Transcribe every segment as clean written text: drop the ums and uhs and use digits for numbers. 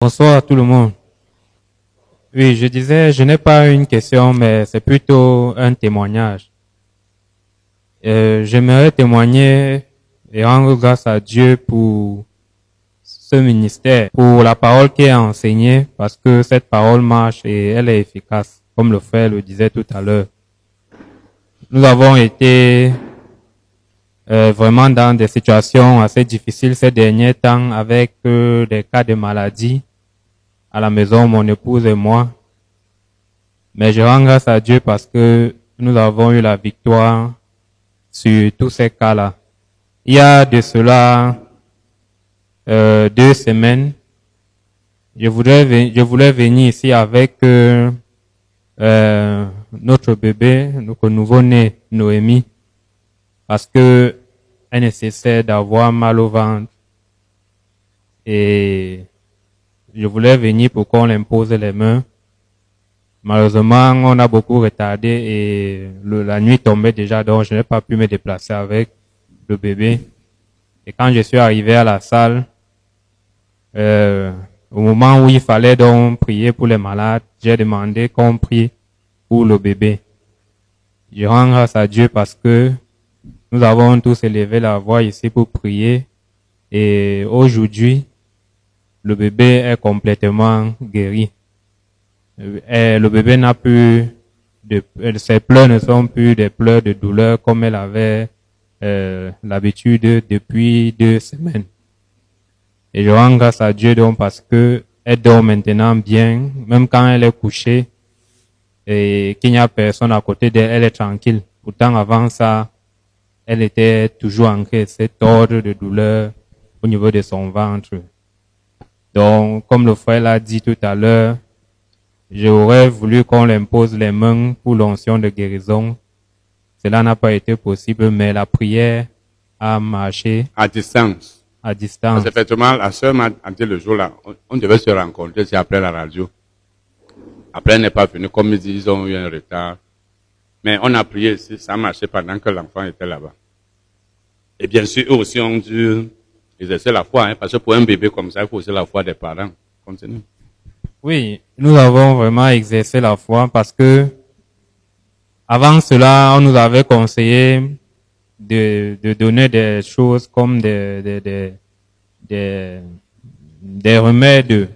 Bonsoir à tout le monde. Oui, je disais, je n'ai pas une question, mais c'est plutôt un témoignage. J'aimerais témoigner et rendre grâce à Dieu pour ce ministère, pour la parole qui est enseignée, parce que cette parole marche et elle est efficace, comme le frère le disait tout à l'heure. Nous avons été vraiment dans des situations assez difficiles ces derniers temps avec des cas de maladie à la maison, mon épouse et moi. Mais je rends grâce à Dieu parce que nous avons eu la victoire sur tous ces cas-là. Il y a de cela 2 semaines, je voulais venir ici avec notre bébé, notre nouveau-né, Noémie, parce que elle nécessaire d'avoir mal au ventre. Et je voulais venir pour qu'on l'impose les mains. Malheureusement, on a beaucoup retardé et la nuit tombait déjà, donc je n'ai pas pu me déplacer avec le bébé. Et quand je suis arrivé à la salle, au moment où il fallait donc prier pour les malades, j'ai demandé qu'on prie pour le bébé. Je rends grâce à Dieu parce que nous avons tous élevé la voix ici pour prier et aujourd'hui, le bébé est complètement guéri. Et le bébé n'a plus de, ses pleurs ne sont plus des pleurs de douleur comme elle avait l'habitude depuis 2 semaines. Et je rends grâce à Dieu donc parce que elle dort maintenant bien, même quand elle est couchée et qu'il n'y a personne à côté d'elle, elle est tranquille. Pourtant avant ça, elle était toujours ancrée, cet ordre de douleur au niveau de son ventre. Donc, comme le frère l'a dit tout à l'heure, j'aurais voulu qu'on l'impose les mains pour l'onction de guérison. Cela n'a pas été possible, mais la prière a marché. À distance. À distance. Parce qu'effectivement, la sœur m'a dit le jour-là, on devait se rencontrer, c'est après la radio. Après, elle n'est pas venue, comme ils disent, ils ont eu un retard. Mais on a prié ici, ça a marché pendant que l'enfant était là-bas. Et bien sûr, eux aussi ont dû exercer la foi, hein, parce que pour un bébé comme ça, il faut aussi la foi des parents. Continue. Oui, nous avons vraiment exercé la foi parce que avant cela, on nous avait conseillé de donner des choses comme des remèdes,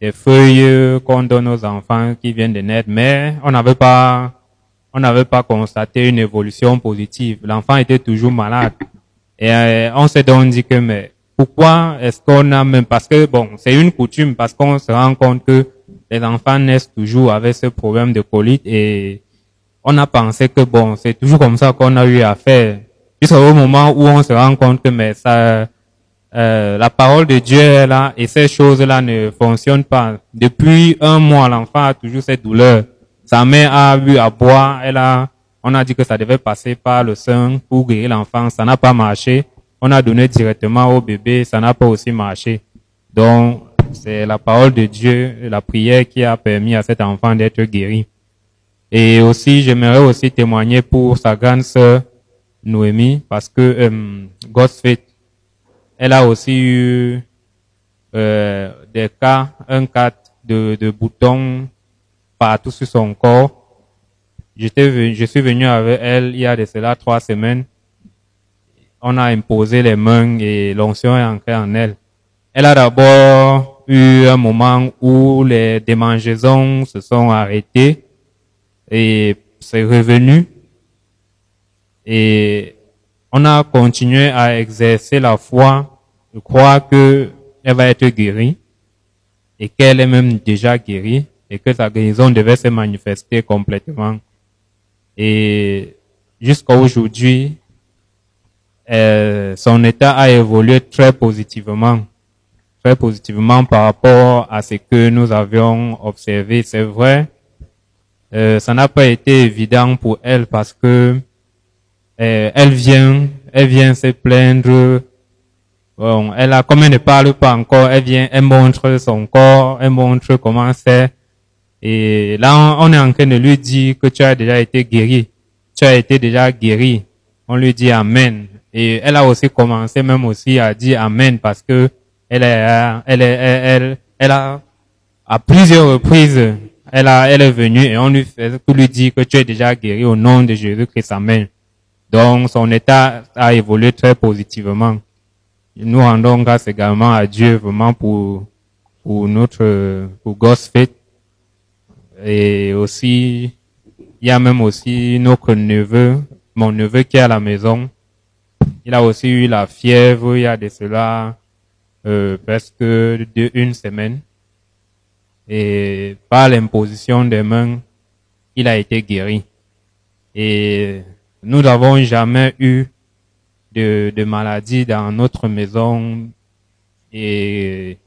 des feuilles qu'on donne aux enfants qui viennent de naître, mais on n'avait pas constaté une évolution positive. L'enfant était toujours malade. Et on s'est donc dit que, mais pourquoi est-ce qu'on a même... Parce que, bon, c'est une coutume, parce qu'on se rend compte que les enfants naissent toujours avec ce problème de colite et on a pensé que, bon, c'est toujours comme ça qu'on a eu à faire. Jusqu'au moment où on se rend compte que, mais ça... la parole de Dieu est là et ces choses-là ne fonctionnent pas. Depuis 1 mois, l'enfant a toujours cette douleur. Sa mère a eu à boire, on a dit que ça devait passer par le sein pour guérir l'enfant. Ça n'a pas marché. On a donné directement au bébé, ça n'a pas aussi marché. Donc, c'est la parole de Dieu, la prière qui a permis à cet enfant d'être guéri. Et aussi, j'aimerais aussi témoigner pour sa grande sœur, Noémie, parce que Ghost Faith, elle a aussi eu des cas, un cas de boutons partout sur son corps. Je suis venu avec elle il y a de cela 3 semaines. On a imposé les mains et l'onction est ancrée en elle. Elle a d'abord eu un moment où les démangeaisons se sont arrêtées et c'est revenu. Et on a continué à exercer la foi, de croire que elle va être guérie et qu'elle est même déjà guérie et que sa guérison devait se manifester complètement. Et jusqu'à aujourd'hui, son état a évolué très positivement par rapport à ce que nous avions observé. C'est vrai, ça n'a pas été évident pour elle parce que elle vient se plaindre. Bon, elle a, comme elle ne parle pas encore, elle montre son corps, elle montre comment c'est. Et là, on est en train de lui dire que tu as déjà été guéri. Tu as été déjà guéri. On lui dit Amen. Et elle a aussi commencé même aussi à dire Amen parce que Elle a à plusieurs reprises, elle est venue et on lui fait tout lui dire que tu es déjà guéri au nom de Jésus-Christ, amen. Donc son état a évolué très positivement. Nous rendons grâce également à Dieu vraiment pour Ghost Faith. Et aussi, il y a même aussi notre neveu, mon neveu qui est à la maison. Il a aussi eu la fièvre, il y a de cela presque une semaine. Et par l'imposition des mains, il a été guéri. Et nous n'avons jamais eu de maladie dans notre maison et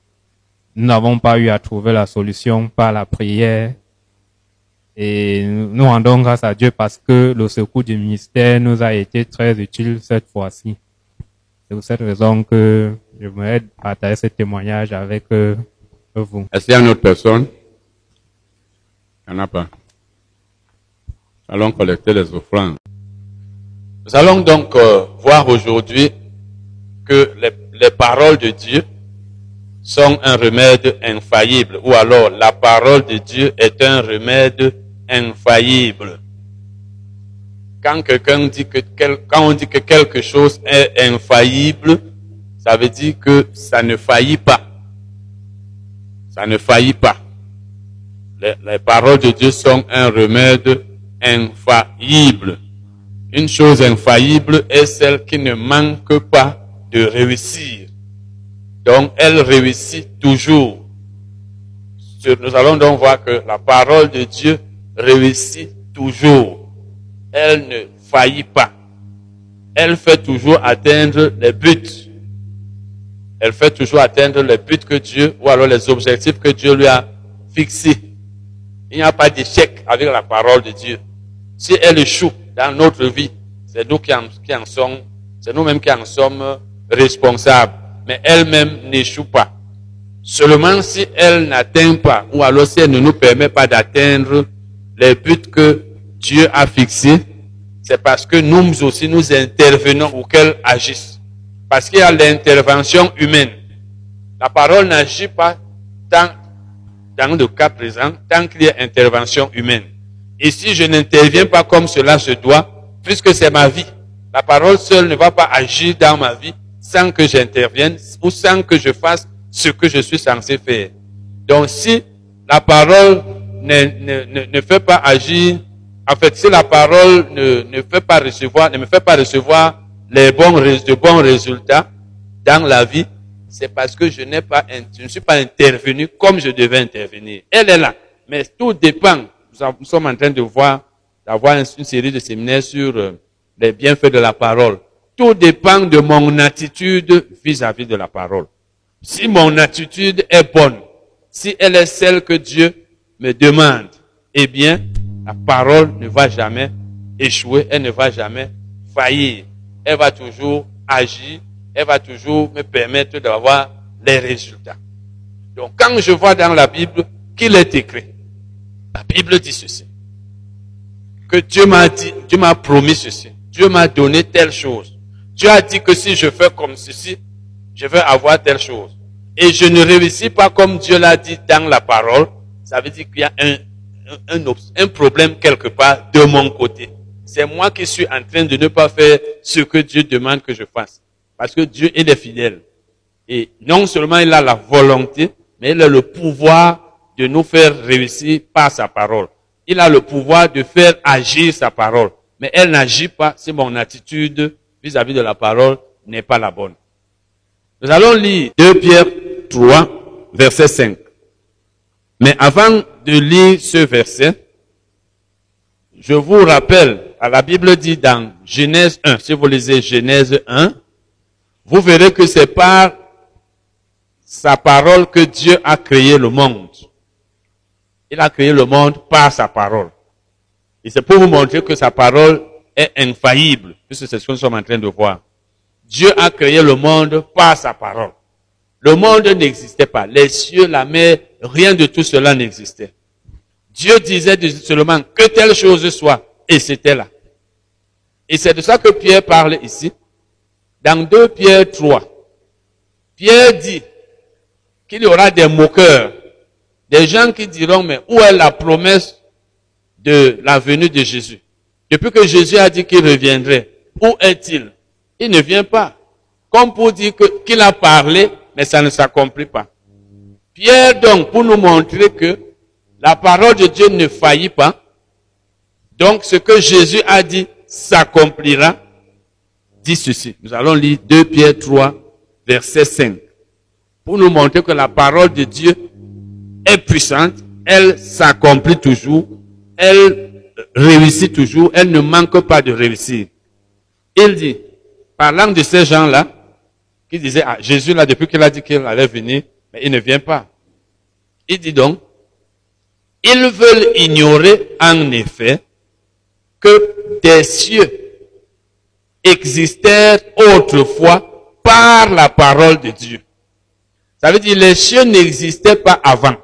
nous n'avons pas eu à trouver la solution par la prière. Et nous rendons grâce à Dieu parce que le secours du ministère nous a été très utile cette fois-ci. C'est pour cette raison que je voudrais partager ce témoignage avec vous. Est-ce qu'il y a une autre personne? Il n'y en a pas. Nous allons collecter les offrandes. Nous allons donc voir aujourd'hui que les paroles de Dieu sont un remède infaillible, ou alors la parole de Dieu est un remède infaillible. Quand quelqu'un dit que quand on dit que quelque chose est infaillible, ça veut dire que ça ne faillit pas. Ça ne faillit pas. Les paroles de Dieu sont un remède infaillible. Une chose infaillible est celle qui ne manque pas de réussir. Donc, elle réussit toujours. Nous allons donc voir que la parole de Dieu réussit toujours. Elle ne faillit pas. Elle fait toujours atteindre les buts. Elle fait toujours atteindre les buts que Dieu, ou alors les objectifs que Dieu lui a fixés. Il n'y a pas d'échec avec la parole de Dieu. Si elle échoue dans notre vie, c'est nous qui en sommes responsables. Mais elle-même n'échoue pas. Seulement si elle n'atteint pas, ou alors si elle ne nous permet pas d'atteindre les buts que Dieu a fixés, c'est parce que nous aussi nous intervenons ou qu'elle agisse. Parce qu'il y a l'intervention humaine. La parole n'agit pas dans le cas présent tant qu'il y a intervention humaine. Et si je n'interviens pas comme cela se doit, puisque c'est ma vie, la parole seule ne va pas agir dans ma vie sans que j'intervienne ou sans que je fasse ce que je suis censé faire. Donc si la parole ne fait pas agir, en fait si la parole ne me fait pas recevoir de bons résultats dans la vie, c'est parce que je ne suis pas intervenu comme je devais intervenir. Elle est là, mais tout dépend. Nous sommes en train de voir, d'avoir une série de séminaires sur les bienfaits de la parole. Tout dépend de mon attitude vis-à-vis de la parole. Si mon attitude est bonne, si elle est celle que Dieu me demande, eh bien, la parole ne va jamais échouer, elle ne va jamais faillir. Elle va toujours agir, elle va toujours me permettre d'avoir les résultats. Donc, quand je vois dans la Bible qu'il est écrit, la Bible dit ceci, que Dieu m'a promis ceci, Dieu m'a donné telle chose. Dieu a dit que si je fais comme ceci, je vais avoir telle chose. Et je ne réussis pas comme Dieu l'a dit dans la parole, ça veut dire qu'il y a un problème quelque part de mon côté. C'est moi qui suis en train de ne pas faire ce que Dieu demande que je fasse. Parce que Dieu, il est fidèle. Et non seulement il a la volonté, mais il a le pouvoir de nous faire réussir par sa parole. Il a le pouvoir de faire agir sa parole. Mais elle n'agit pas si mon attitude vis-à-vis de la parole n'est pas la bonne. Nous allons lire 2 Pierre 3, verset 5. Mais avant de lire ce verset, je vous rappelle, la Bible dit dans Genèse 1, si vous lisez Genèse 1, vous verrez que c'est par sa parole que Dieu a créé le monde. Il a créé le monde par sa parole. Et c'est pour vous montrer que sa parole est infaillible, puisque c'est ce que nous sommes en train de voir. Dieu a créé le monde par sa parole. Le monde n'existait pas. Les cieux, la mer, rien de tout cela n'existait. Dieu disait seulement que telle chose soit, et c'était là. Et c'est de ça que Pierre parle ici. Dans 2 Pierre 3, Pierre dit qu'il y aura des moqueurs, des gens qui diront, mais où est la promesse de la venue de Jésus? Depuis que Jésus a dit qu'il reviendrait, où est-il? Il ne vient pas. Comme pour dire qu'il a parlé, mais ça ne s'accomplit pas. Pierre, donc, pour nous montrer que la parole de Dieu ne faillit pas, donc ce que Jésus a dit s'accomplira, dit ceci. Nous allons lire 2 Pierre 3, verset 5, pour nous montrer que la parole de Dieu est puissante, elle s'accomplit toujours, elle réussit toujours, elle ne manque pas de réussir. Il dit, parlant de ces gens-là, qui disaient, ah, Jésus, là, depuis qu'il a dit qu'il allait venir, mais il ne vient pas. Il dit donc, ils veulent ignorer, en effet, que des cieux existèrent autrefois par la parole de Dieu. Ça veut dire, les cieux n'existaient pas avant,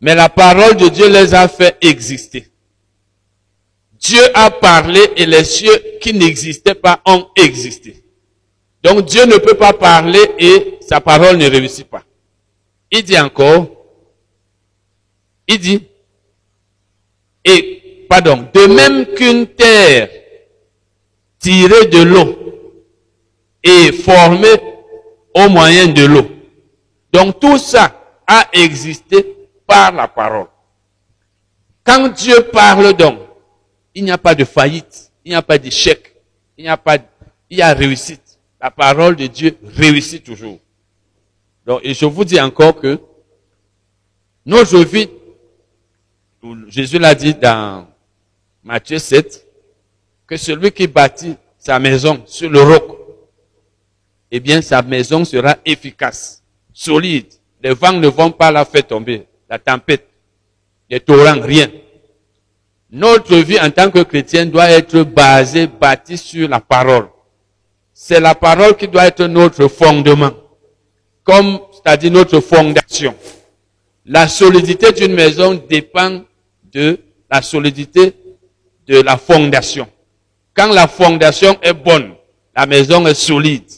mais la parole de Dieu les a fait exister. Dieu a parlé et les cieux qui n'existaient pas ont existé. Donc Dieu ne peut pas parler et sa parole ne réussit pas. Il dit encore, il dit, et, pardon, de même qu'une terre tirée de l'eau est formée au moyen de l'eau. Donc tout ça a existé par la parole. Quand Dieu parle donc, il n'y a pas de faillite, il n'y a pas d'échec, il y a réussite. La parole de Dieu réussit toujours. Donc, et je vous dis encore que notre vie, Jésus l'a dit dans Matthieu 7, que celui qui bâtit sa maison sur le roc, eh bien sa maison sera efficace, solide. Les vents ne vont pas la faire tomber, la tempête, les torrents, rien. Notre vie en tant que chrétien doit être basée, bâtie sur la parole. C'est la parole qui doit être notre fondement, comme, c'est-à-dire notre fondation. La solidité d'une maison dépend de la solidité de la fondation. Quand la fondation est bonne, la maison est solide.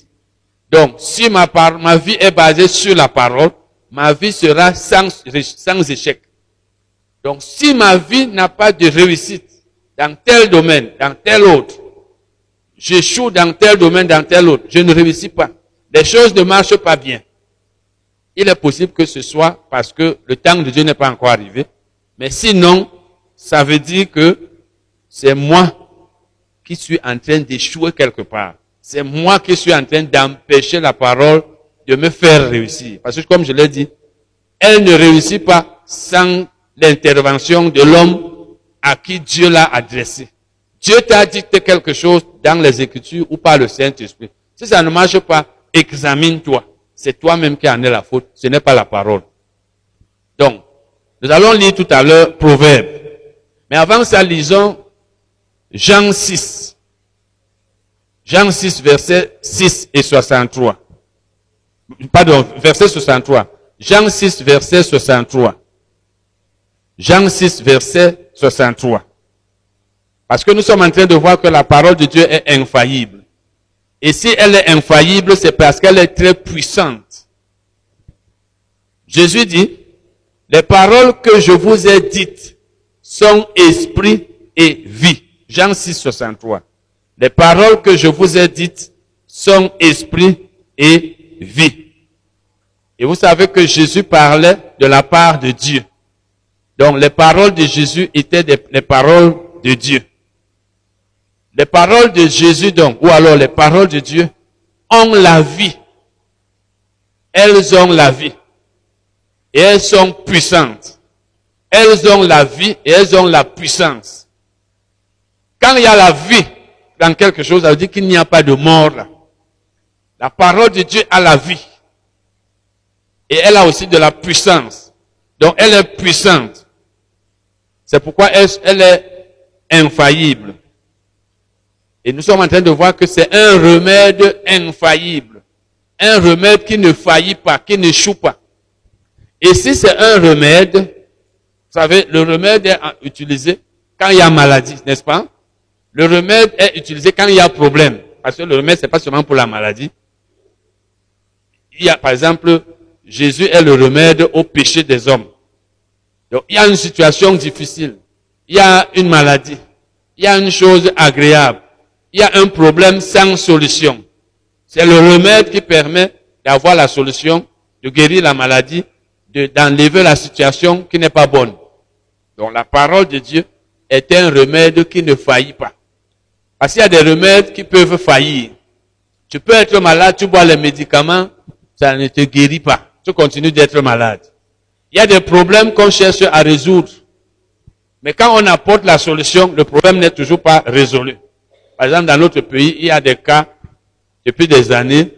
Donc, si ma vie est basée sur la parole, ma vie sera sans échec. Donc, si ma vie n'a pas de réussite dans tel domaine, dans tel autre, j'échoue dans tel domaine, dans tel autre, je ne réussis pas. Les choses ne marchent pas bien. Il est possible que ce soit parce que le temps de Dieu n'est pas encore arrivé. Mais sinon, ça veut dire que c'est moi qui suis en train d'échouer quelque part. C'est moi qui suis en train d'empêcher la parole de me faire réussir. Parce que comme je l'ai dit, elle ne réussit pas sans l'intervention de l'homme à qui Dieu l'a adressé. Dieu t'a dicté quelque chose dans les Écritures ou par le Saint-Esprit. Si ça ne marche pas, examine-toi. C'est toi-même qui en es la faute, ce n'est pas la parole. Donc, nous allons lire tout à l'heure Proverbe. Mais avant ça, lisons Jean 6. Jean 6, versets 6 et 63. Pardon, verset 63. Jean 6, verset 63. Jean 6, verset 63. Parce que nous sommes en train de voir que la parole de Dieu est infaillible. Et si elle est infaillible, c'est parce qu'elle est très puissante. Jésus dit, « Les paroles que je vous ai dites sont esprit et vie. » Jean 6, 63. « Les paroles que je vous ai dites sont esprit et vie. » Et vous savez que Jésus parlait de la part de Dieu. Donc, les paroles de Jésus étaient les paroles de Dieu. Les paroles de Jésus, donc, ou alors les paroles de Dieu, ont la vie. Elles ont la vie. Et elles sont puissantes. Elles ont la vie et elles ont la puissance. Quand il y a la vie dans quelque chose, ça veut dire qu'il n'y a pas de mort là. La parole de Dieu a la vie. Et elle a aussi de la puissance. Donc, elle est puissante. C'est pourquoi elle est infaillible. Et nous sommes en train de voir que c'est un remède infaillible. Un remède qui ne faillit pas, qui n'échoue pas. Et si c'est un remède, vous savez, le remède est utilisé quand il y a maladie, n'est-ce pas? Le remède est utilisé quand il y a problème. Parce que le remède, c'est pas seulement pour la maladie. Il y a, par exemple, Jésus est le remède au péché des hommes. Donc, il y a une situation difficile, il y a une maladie, il y a une chose agréable, il y a un problème sans solution. C'est le remède qui permet d'avoir la solution, de guérir la maladie, d'enlever la situation qui n'est pas bonne. Donc la parole de Dieu est un remède qui ne faillit pas. Parce qu'il y a des remèdes qui peuvent faillir. Tu peux être malade, tu bois les médicaments, ça ne te guérit pas. Tu continues d'être malade. Il y a des problèmes qu'on cherche à résoudre. Mais quand on apporte la solution, le problème n'est toujours pas résolu. Par exemple, dans notre pays, il y a des cas, depuis des années,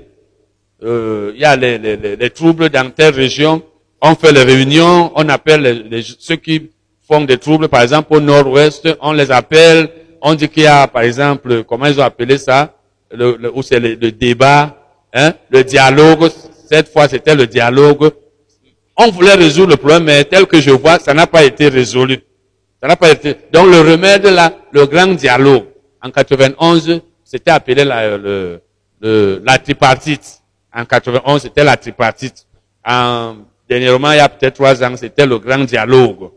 il y a les troubles dans telle région. On fait les réunions, on appelle ceux qui font des troubles, par exemple, au nord-ouest, on les appelle, on dit qu'il y a, par exemple, comment ils ont appelé ça, où c'est le débat, hein, le dialogue, cette fois c'était le dialogue. On voulait résoudre le problème, mais tel que je vois, ça n'a pas été résolu. Ça n'a pas été. Donc le remède là, le grand dialogue, en 91, c'était appelé la tripartite. En 91, c'était la tripartite. Dernièrement, il y a peut-être 3 ans, c'était le grand dialogue.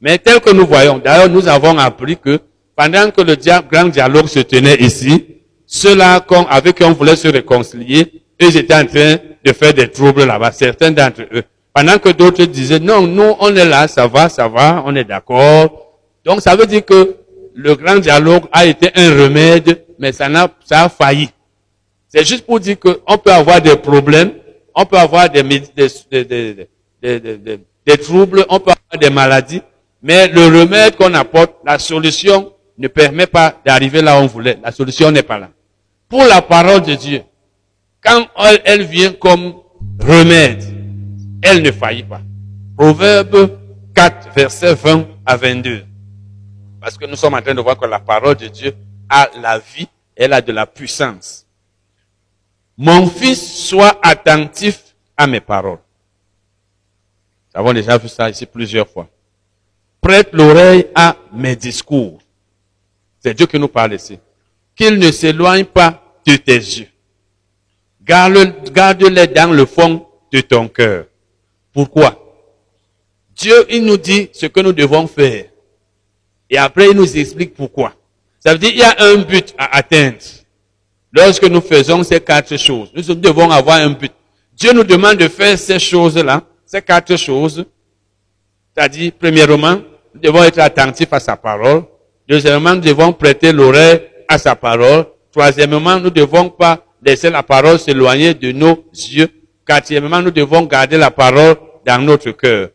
Mais tel que nous voyons, d'ailleurs, nous avons appris que pendant que le grand dialogue se tenait ici, ceux-là avec qui on voulait se réconcilier, ils étaient en train de faire des troubles là-bas, certains d'entre eux. Pendant que d'autres disaient, non, nous, on est là, ça va, on est d'accord. Donc, ça veut dire que le grand dialogue a été un remède, mais ça a failli. C'est juste pour dire qu'on peut avoir des problèmes, on peut avoir des troubles, on peut avoir des maladies, mais le remède qu'on apporte, la solution ne permet pas d'arriver là où on voulait. La solution n'est pas là. Pour la parole de Dieu, quand elle vient comme remède, elle ne faillit pas. Proverbe 4, versets 20 à 22. Parce que nous sommes en train de voir que la parole de Dieu a la vie, elle a de la puissance. Mon fils, sois attentif à mes paroles. Nous avons déjà vu ça ici plusieurs fois. Prête l'oreille à mes discours. C'est Dieu qui nous parle ici. Qu'il ne s'éloigne pas de tes yeux. Garde-les dans le fond de ton cœur. Pourquoi? Dieu, il nous dit ce que nous devons faire. Et après, il nous explique pourquoi. Ça veut dire qu'il y a un but à atteindre. Lorsque nous faisons ces 4 choses, nous devons avoir un but. Dieu nous demande de faire ces choses-là, ces 4 choses. C'est-à-dire, premièrement, nous devons être attentifs à sa parole. Deuxièmement, nous devons prêter l'oreille à sa parole. Troisièmement, nous ne devons pas laisser la parole s'éloigner de nos yeux. Quatrièmement, nous devons garder la parole dans notre cœur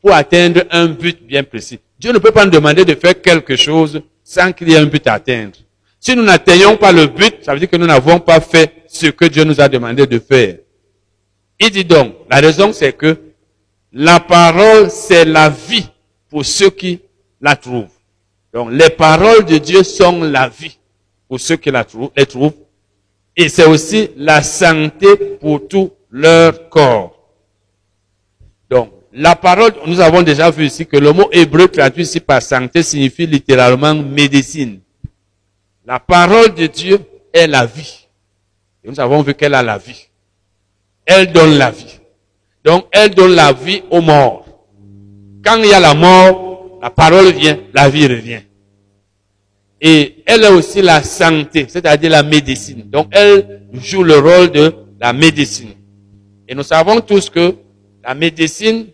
pour atteindre un but bien précis. Dieu ne peut pas nous demander de faire quelque chose sans qu'il y ait un but à atteindre. Si nous n'atteignons pas le but, ça veut dire que nous n'avons pas fait ce que Dieu nous a demandé de faire. Il dit donc, la raison c'est que la parole c'est la vie pour ceux qui la trouvent. Donc les paroles de Dieu sont la vie pour ceux qui les trouvent. Et c'est aussi la santé pour tout leur corps. Donc, la parole, nous avons déjà vu ici que le mot hébreu traduit ici par santé signifie littéralement médecine. La parole de Dieu est la vie. Et nous avons vu qu'elle a la vie. Elle donne la vie. Donc, elle donne la vie aux morts. Quand il y a la mort, la parole vient, la vie revient. Et elle est aussi la santé, c'est-à-dire la médecine. Donc, elle joue le rôle de la médecine. Et nous savons tous que la médecine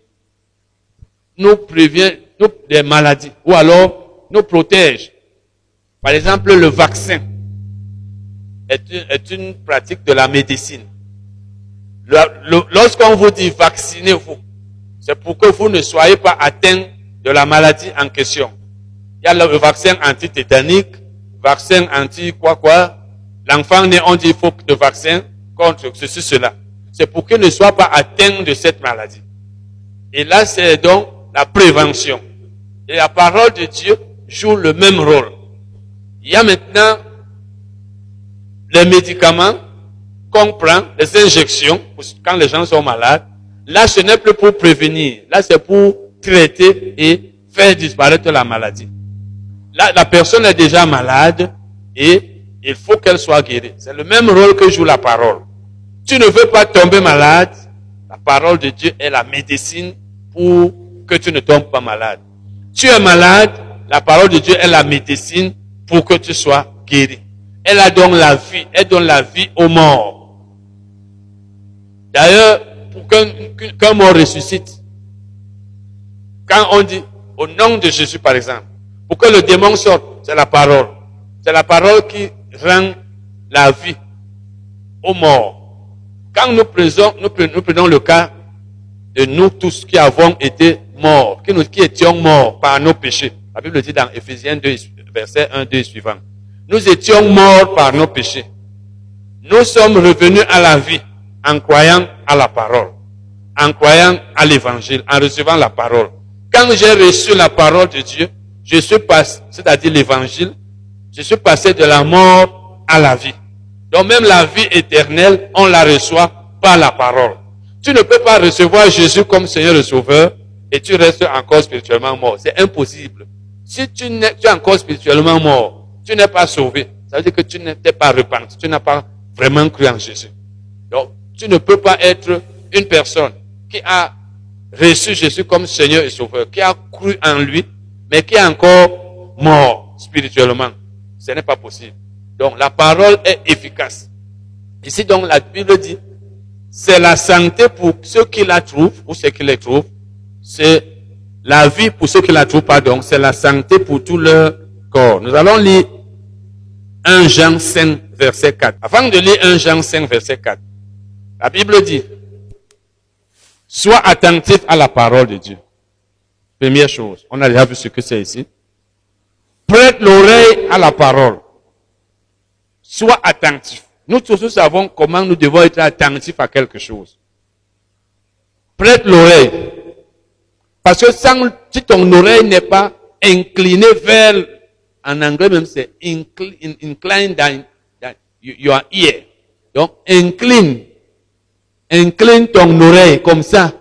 nous prévient des maladies ou alors nous protège. Par exemple, le vaccin est une pratique de la médecine. Lorsqu'on vous dit vaccinez-vous, c'est pour que vous ne soyez pas atteint de la maladie en question. Il y a le vaccin anti-tétanique, vaccin anti-quoi-quoi. L'enfant né, on dit il faut le vaccin contre ceci, cela. C'est pour qu'il ne soit pas atteint de cette maladie. Et là, c'est donc la prévention. Et la parole de Dieu joue le même rôle. Il y a maintenant les médicaments qu'on prend, les injections, quand les gens sont malades. Là, ce n'est plus pour prévenir. Là, c'est pour traiter et faire disparaître la maladie. Là, la personne est déjà malade et il faut qu'elle soit guérie. C'est le même rôle que joue la parole. Tu ne veux pas tomber malade, La parole de Dieu est la médecine pour que tu ne tombes pas malade. Tu es malade, la parole de Dieu est la médecine pour que tu sois guéri. Elle donne la vie aux morts. D'ailleurs, pour qu'un mort ressuscite, quand on dit au nom de Jésus par exemple, pour que le démon sorte, c'est la parole. C'est la parole qui rend la vie aux morts. Quand nous prenons le cas de nous tous qui avons été morts, qui étions morts par nos péchés. La Bible dit dans Éphésiens 2, verset 1, 2 et suivant. Nous étions morts par nos péchés. Nous sommes revenus à la vie en croyant à la parole, en croyant à l'évangile, en recevant la parole. Quand j'ai reçu la parole de Dieu, je suis passé, c'est-à-dire l'évangile, je suis passé de la mort à la vie. Donc même la vie éternelle, on la reçoit par la parole. Tu ne peux pas recevoir Jésus comme Seigneur et Sauveur et tu restes encore spirituellement mort. C'est impossible. Si tu es encore spirituellement mort, tu n'es pas sauvé. Ça veut dire que tu n'étais pas repenti. Tu n'as pas vraiment cru en Jésus. Donc, tu ne peux pas être une personne qui a reçu Jésus comme Seigneur et Sauveur, qui a cru en lui, mais qui est encore mort spirituellement. Ce n'est pas possible. Donc, la parole est efficace. Ici, donc, la Bible dit, c'est la santé pour ceux qui la trouvent, ou ceux qui les trouvent. C'est la vie pour ceux qui la trouvent, pardon. C'est la santé pour tout leur corps. Nous allons lire 1 Jean 5, verset 4. Avant de lire 1 Jean 5, verset 4, la Bible dit, sois attentif à la parole de Dieu. Première chose, on a déjà vu ce que c'est ici. Prête l'oreille à la parole. Sois attentif. Nous tous savons comment nous devons être attentifs à quelque chose. Prête l'oreille. Parce que si ton oreille n'est pas inclinée vers, en anglais même c'est incline dans your ear. Donc incline ton oreille comme ça.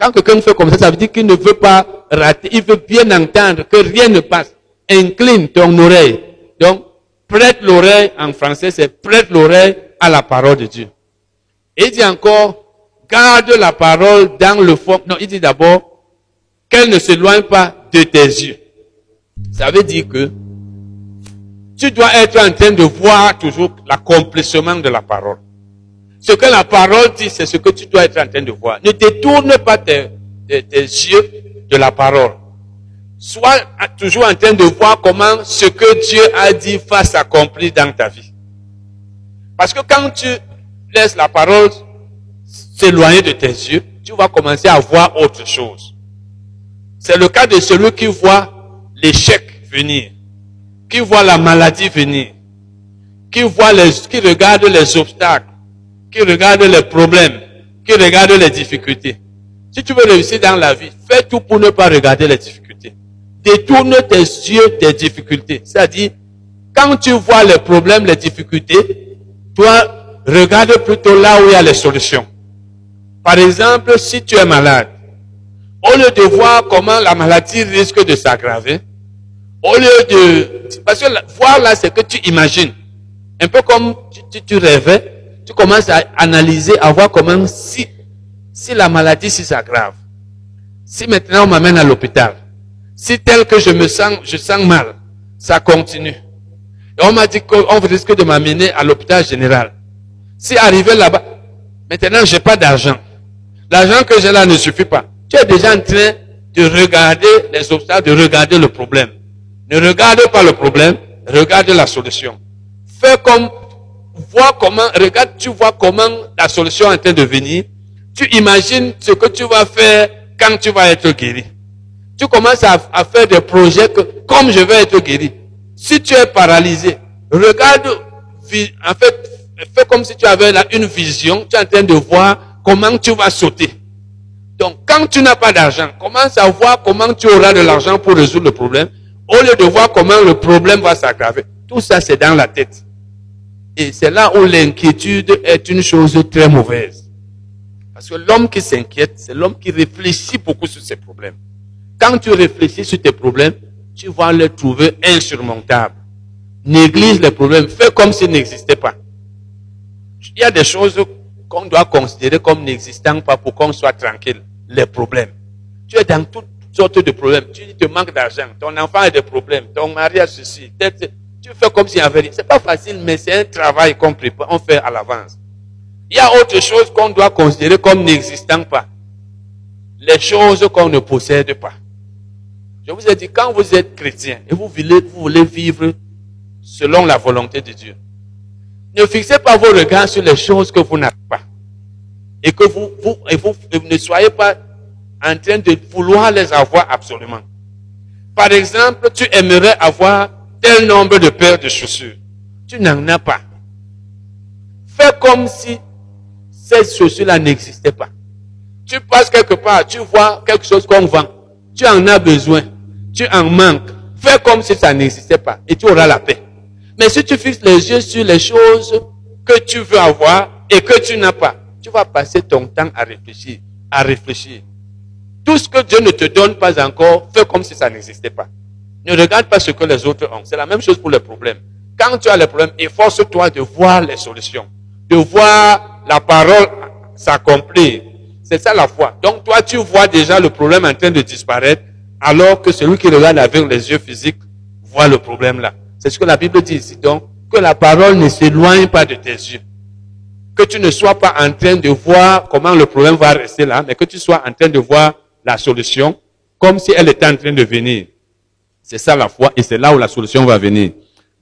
Quand quelqu'un fait comme ça, ça veut dire qu'il ne veut pas rater, il veut bien entendre, que rien ne passe. Incline ton oreille. Donc prête l'oreille, en français, c'est prête l'oreille à la parole de Dieu. Et il dit encore, garde la parole dans le fond. Non, il dit d'abord, qu'elle ne s'éloigne pas de tes yeux. Ça veut dire que tu dois être en train de voir toujours l'accomplissement de la parole. Ce que la parole dit, c'est ce que tu dois être en train de voir. Ne détourne pas tes yeux de la parole. Sois toujours en train de voir comment ce que Dieu a dit va s'accomplir dans ta vie. Parce que quand tu laisses la parole s'éloigner de tes yeux, tu vas commencer à voir autre chose. C'est le cas de celui qui voit l'échec venir, qui voit la maladie venir, qui regarde les obstacles, qui regarde les problèmes, qui regarde les difficultés. Si tu veux réussir dans la vie, fais tout pour ne pas regarder les difficultés. Détourne tes yeux des difficultés. C'est-à-dire, quand tu vois les problèmes, les difficultés, toi, regarde plutôt là où il y a les solutions. Par exemple, si tu es malade, au lieu de voir comment la maladie risque de s'aggraver, parce que voir là, c'est que tu imagines. Un peu comme tu rêvais, tu commences à analyser, à voir comment si la maladie s'aggrave. Si maintenant on m'amène à l'hôpital, si tel que je sens mal, ça continue. Et on m'a dit qu'on risque de m'amener à l'hôpital général. Si arrivé là-bas, maintenant j'ai pas d'argent. L'argent que j'ai là ne suffit pas. Tu es déjà en train de regarder les obstacles, de regarder le problème. Ne regarde pas le problème, regarde la solution. Tu vois comment la solution est en train de venir. Tu imagines ce que tu vas faire quand tu vas être guéri. Tu commences à faire des projets comme je vais être guéri. Si tu es paralysé, regarde, en fait, fais comme si tu avais là une vision, tu es en train de voir comment tu vas sauter. Donc, quand tu n'as pas d'argent, commence à voir comment tu auras de l'argent pour résoudre le problème, au lieu de voir comment le problème va s'aggraver. Tout ça, c'est dans la tête. Et c'est là où l'inquiétude est une chose très mauvaise. Parce que l'homme qui s'inquiète, c'est l'homme qui réfléchit beaucoup sur ses problèmes. Quand tu réfléchis sur tes problèmes, tu vas les trouver insurmontables. Néglige les problèmes, fais comme s'ils n'existaient pas. Il y a des choses qu'on doit considérer comme n'existant pas pour qu'on soit tranquille. Les problèmes. Tu es dans toutes sortes de problèmes. Tu te manques d'argent, ton enfant a des problèmes, ton mari a ceci. Tu fais comme s'il n'y avait rien. Ce n'est pas facile, mais c'est un travail qu'on prépare, on fait à l'avance. Il y a autre chose qu'on doit considérer comme n'existant pas. Les choses qu'on ne possède pas. Je vous ai dit, quand vous êtes chrétien et vous voulez vivre selon la volonté de Dieu, ne fixez pas vos regards sur les choses que vous n'avez pas. Et que vous ne soyez pas en train de vouloir les avoir absolument. Par exemple, tu aimerais avoir tel nombre de paires de chaussures. Tu n'en as pas. Fais comme si ces chaussures-là n'existaient pas. Tu passes quelque part, tu vois quelque chose qu'on vend. Tu en as besoin. Tu en manques. Fais comme si ça n'existait pas et tu auras la paix. Mais si tu fixes les yeux sur les choses que tu veux avoir et que tu n'as pas, tu vas passer ton temps à réfléchir, Tout ce que Dieu ne te donne pas encore, fais comme si ça n'existait pas. Ne regarde pas ce que les autres ont. C'est la même chose pour les problèmes. Quand tu as les problèmes, efforce-toi de voir les solutions, de voir la parole s'accomplir. C'est ça la foi. Donc toi, tu vois déjà le problème en train de disparaître, alors que celui qui regarde avec les yeux physiques voit le problème là. C'est ce que la Bible dit ici. Donc, que la parole ne s'éloigne pas de tes yeux. Que tu ne sois pas en train de voir comment le problème va rester là, mais que tu sois en train de voir la solution comme si elle était en train de venir. C'est ça la foi et c'est là où la solution va venir.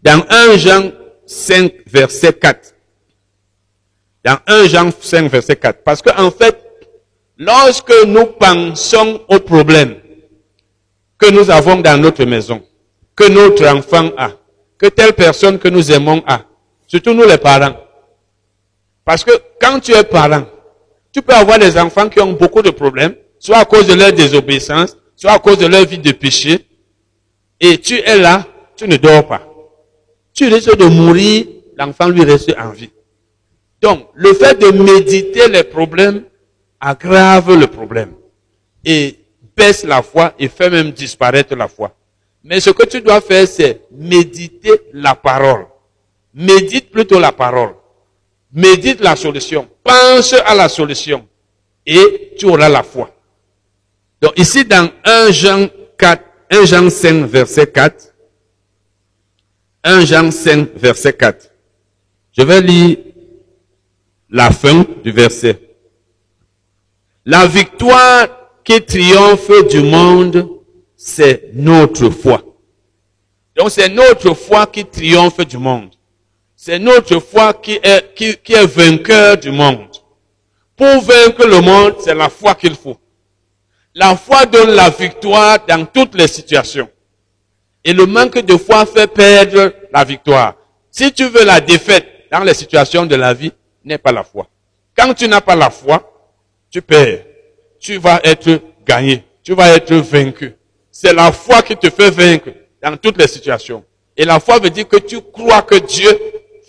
Dans 1 Jean 5, verset 4. Dans 1 Jean 5, verset 4. Parce qu'en fait, lorsque nous pensons aux problèmes que nous avons dans notre maison, que notre enfant a, que telle personne que nous aimons a, surtout nous les parents. Parce que quand tu es parent, tu peux avoir des enfants qui ont beaucoup de problèmes, soit à cause de leur désobéissance, soit à cause de leur vie de péché, et tu es là, tu ne dors pas. Tu risques de mourir, l'enfant lui reste en vie. Donc, le fait de méditer les problèmes aggrave le problème et baisse la foi et fait même disparaître la foi. Mais ce que tu dois faire, c'est méditer la parole. Médite plutôt la parole. Médite la solution. Pense à la solution. Et tu auras la foi. Donc ici, dans 1 Jean 5, verset 4. 1 Jean 5, verset 4. Je vais lire la fin du verset. La victoire qui triomphe du monde, c'est notre foi. Donc c'est notre foi qui triomphe du monde. C'est notre foi qui est vainqueur du monde. Pour vaincre le monde, c'est la foi qu'il faut. La foi donne la victoire dans toutes les situations. Et le manque de foi fait perdre la victoire. Si tu veux la défaite dans les situations de la vie, n'aie pas la foi. Quand tu n'as pas la foi, tu perds. Tu vas être gagné. Tu vas être vaincu. C'est la foi qui te fait vaincre dans toutes les situations. Et la foi veut dire que tu crois que Dieu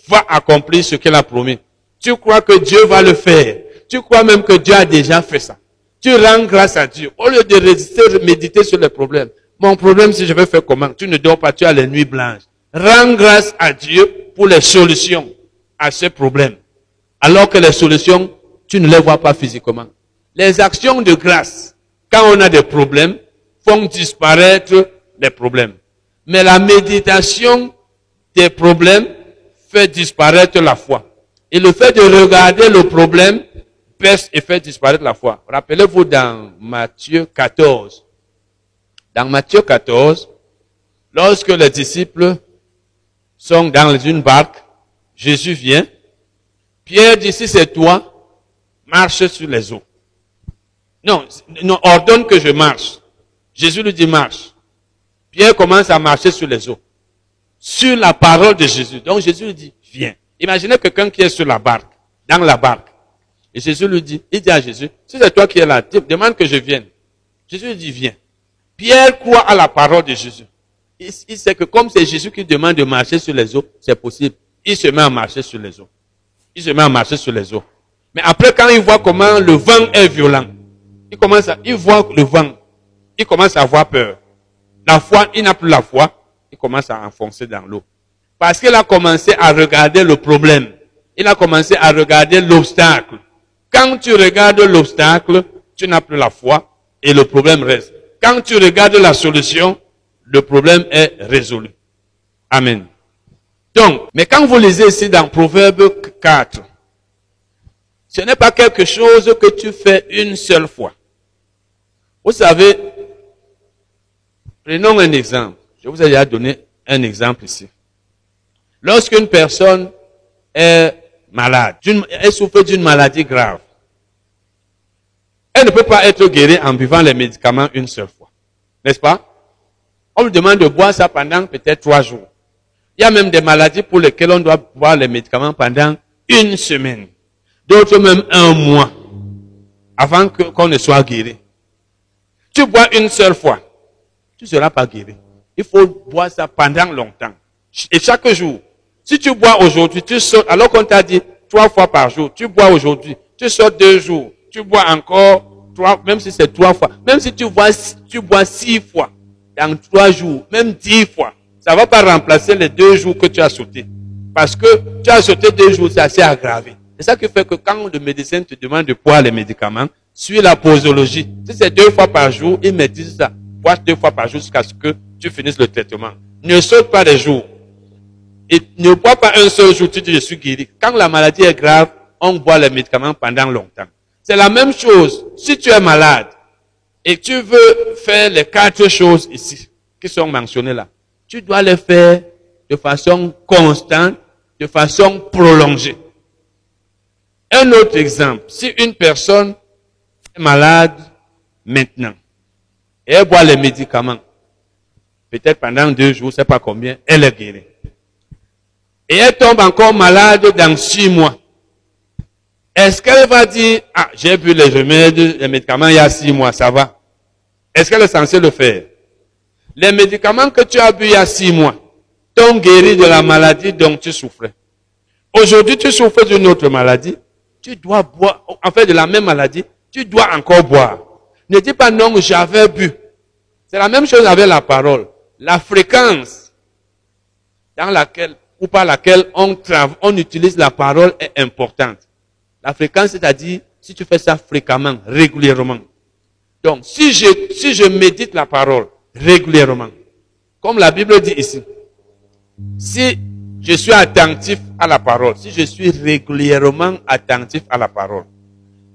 va accomplir ce qu'il a promis. Tu crois que Dieu va le faire. Tu crois même que Dieu a déjà fait ça. Tu rends grâce à Dieu. Au lieu de résister, méditer sur les problèmes. Mon problème, si je vais faire comment? Tu ne dors pas, tu as les nuits blanches. Rends grâce à Dieu pour les solutions à ces problèmes. Alors que les solutions, tu ne les vois pas physiquement. Les actions de grâce, quand on a des problèmes, font disparaître les problèmes. Mais la méditation des problèmes fait disparaître la foi. Et le fait de regarder le problème baisse et fait disparaître la foi. Rappelez-vous dans Matthieu 14. Dans Matthieu 14, lorsque les disciples sont dans une barque, Jésus vient. Pierre dit, si c'est toi, marche sur les eaux. Non, ordonne que je marche. Jésus lui dit marche. Pierre commence à marcher sur les eaux. Sur la parole de Jésus. Donc Jésus lui dit, viens. Imaginez quelqu'un qui est sur la barque, dans la barque. Et Jésus lui dit, il dit à Jésus, si c'est toi qui es là, demande que je vienne. Jésus lui dit, viens. Pierre croit à la parole de Jésus. Il sait que comme c'est Jésus qui demande de marcher sur les eaux, c'est possible. Il se met à marcher sur les eaux. Mais après, quand il voit comment le vent est violent, il commence à avoir peur. La foi, il n'a plus la foi, il commence à enfoncer dans l'eau. Parce qu'il a commencé à regarder le problème. Il a commencé à regarder l'obstacle. Quand tu regardes l'obstacle, tu n'as plus la foi et le problème reste. Quand tu regardes la solution, le problème est résolu. Amen. Donc, mais quand vous lisez ici dans Proverbe 4, ce n'est pas quelque chose que tu fais une seule fois. Vous savez, prenons un exemple. Je vous ai déjà donné un exemple ici. Lorsqu'une personne est malade, elle souffre d'une maladie grave, elle ne peut pas être guérie en buvant les médicaments une seule fois. N'est-ce pas? On lui demande de boire ça pendant peut-être 3 jours. Il y a même des maladies pour lesquelles on doit boire les médicaments pendant 1 semaine. D'autres même 1 mois avant qu'on ne soit guéri. Tu bois une seule fois, tu ne seras pas guéri. Il faut boire ça pendant longtemps. Et chaque jour, si tu bois aujourd'hui, tu sors, alors qu'on t'a dit 3 fois par jour, tu bois aujourd'hui, tu sors 2 jours, tu bois encore 3, même si c'est 3 fois, même si tu bois 6 fois, dans 3 jours, même 10 fois, ça ne va pas remplacer les 2 jours que tu as sauté. Parce que tu as sauté 2 jours, c'est assez aggravé. C'est ça qui fait que quand le médecin te demande de boire les médicaments, suis la posologie. Si c'est 2 fois par jour, il me dit ça. Bois 2 fois par jour jusqu'à ce que tu finisses le traitement. Ne saute pas les jours. Et ne bois pas un seul jour, tu dis je suis guéri. Quand la maladie est grave, on boit les médicaments pendant longtemps. C'est la même chose. Si tu es malade et tu veux faire les 4 choses ici, qui sont mentionnées là, tu dois le faire de façon constante, de façon prolongée. Un autre exemple, si une personne est malade maintenant, et elle boit les médicaments, peut-être pendant 2 jours, je ne sais pas combien, elle est guérie. Et elle tombe encore malade dans 6 mois. Est-ce qu'elle va dire, ah, j'ai bu les remèdes, les médicaments il y a 6 mois, ça va? Est-ce qu'elle est censée le faire? Les médicaments que tu as bu il y a 6 mois t'ont guéri de la maladie dont tu souffrais. Aujourd'hui, tu souffres d'une autre maladie, tu dois boire, en fait de la même maladie, tu dois encore boire. Ne dis pas non, j'avais bu. C'est la même chose avec la parole. La fréquence dans laquelle, ou par laquelle on utilise la parole est importante. La fréquence, c'est-à-dire, si tu fais ça fréquemment, régulièrement. Donc, si je médite la parole, régulièrement. Comme la Bible dit ici, si je suis attentif à la parole, si je suis régulièrement attentif à la parole,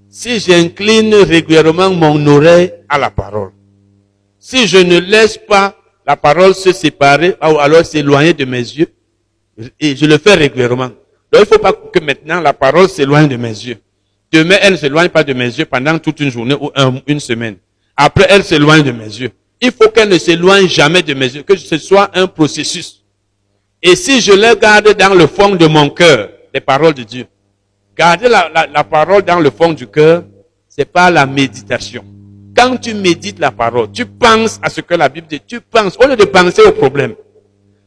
si j'incline régulièrement mon oreille à la parole, si je ne laisse pas la parole se séparer ou alors s'éloigner de mes yeux, et je le fais régulièrement. Donc, il ne faut pas que maintenant la parole s'éloigne de mes yeux. Demain, elle ne s'éloigne pas de mes yeux pendant toute une journée ou une semaine. Après, elle s'éloigne de mes yeux. Il faut qu'elle ne s'éloigne jamais de mes yeux, que ce soit un processus. Et si je la garde dans le fond de mon cœur, les paroles de Dieu, garder la parole dans le fond du cœur, c'est pas la méditation. Quand tu médites la parole, tu penses à ce que la Bible dit, tu penses, au lieu de penser au problème,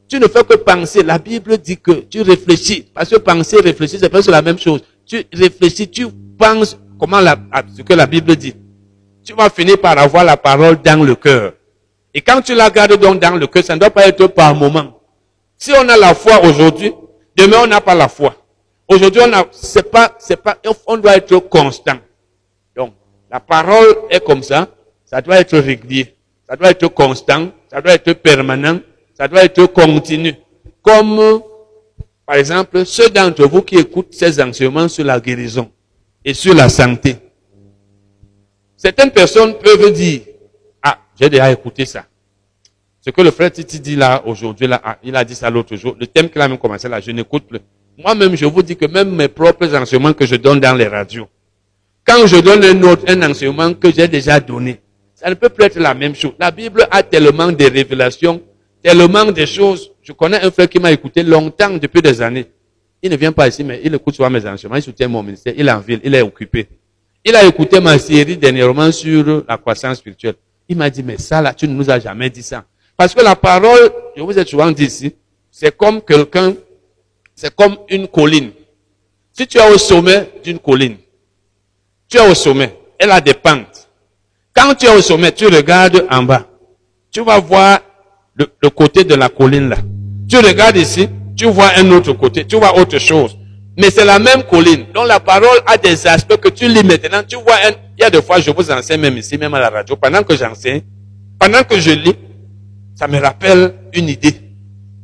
tu ne fais que penser. La Bible dit que tu réfléchis. Parce que penser, réfléchir, c'est presque la même chose. Tu réfléchis, tu penses comment ce que la Bible dit. Tu vas finir par avoir la parole dans le cœur. Et quand tu la gardes donc dans le cœur, ça ne doit pas être par moment. Si on a la foi aujourd'hui, demain on n'a pas la foi. Aujourd'hui, on doit être constant. Donc, la parole est comme ça. Ça doit être régulier. Ça doit être constant. Ça doit être permanent. Ça doit être continu. Comme, par exemple, ceux d'entre vous qui écoutent ces enseignements sur la guérison et sur la santé. Certaines personnes peuvent dire, ah, j'ai déjà écouté ça. Ce que le frère Titi dit là, aujourd'hui, là, il a dit ça l'autre jour. Le thème qu'il a même commencé là, je n'écoute plus. Moi-même, je vous dis que même mes propres enseignements que je donne dans les radios, quand je donne un enseignement que j'ai déjà donné, ça ne peut plus être la même chose. La Bible a tellement de révélations, tellement de choses. Je connais un frère qui m'a écouté longtemps, depuis des années. Il ne vient pas ici, mais il écoute souvent mes enseignements, il soutient mon ministère, il est en ville, il est occupé. Il a écouté ma série dernièrement sur la croissance spirituelle. Il m'a dit, mais ça là, tu ne nous as jamais dit ça. Parce que la parole, je vous ai souvent dit ici, c'est comme quelqu'un, c'est comme une colline. Si tu es au sommet d'une colline, tu es au sommet, elle a des pentes. Quand tu es au sommet, tu regardes en bas. Tu vas voir le côté de la colline là. Tu regardes ici, tu vois un autre côté, tu vois autre chose. Mais c'est la même colline. Donc la parole a des aspects que tu lis maintenant. Tu vois, il y a des fois, je vous enseigne même ici, même à la radio. Pendant que j'enseigne, pendant que je lis, ça me rappelle une idée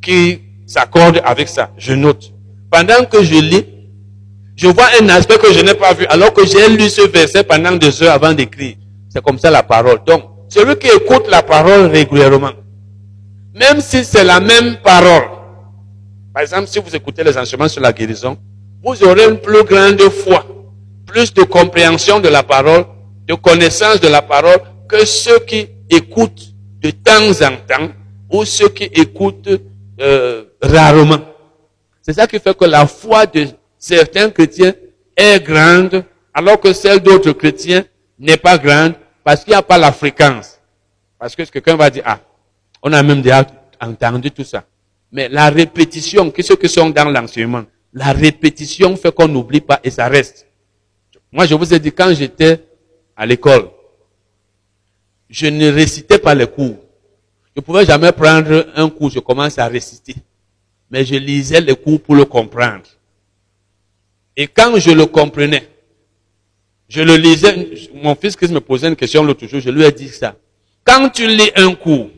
qui s'accorde avec ça. Je note. Pendant que je lis, je vois un aspect que je n'ai pas vu, alors que j'ai lu ce verset pendant 2 heures avant d'écrire. C'est comme ça la parole. Donc, celui qui écoute la parole régulièrement, même si c'est la même parole, par exemple, si vous écoutez les enseignements sur la guérison, vous aurez une plus grande foi, plus de compréhension de la parole, de connaissance de la parole, que ceux qui écoutent de temps en temps, ou ceux qui écoutent rarement. C'est ça qui fait que la foi de certains chrétiens est grande, alors que celle d'autres chrétiens n'est pas grande, parce qu'il n'y a pas la fréquence. Parce que quelqu'un va dire, ah, on a même déjà entendu tout ça. Mais la répétition, ceux qui sont dans l'enseignement, la répétition fait qu'on n'oublie pas et ça reste. Moi, je vous ai dit, quand j'étais à l'école, je ne récitais pas les cours. Je ne pouvais jamais prendre un cours, je commence à réciter. Mais je lisais les cours pour le comprendre. Et quand je le comprenais, je le lisais. Mon fils qui me posait une question l'autre jour, je lui ai dit ça. Quand tu lis un cours,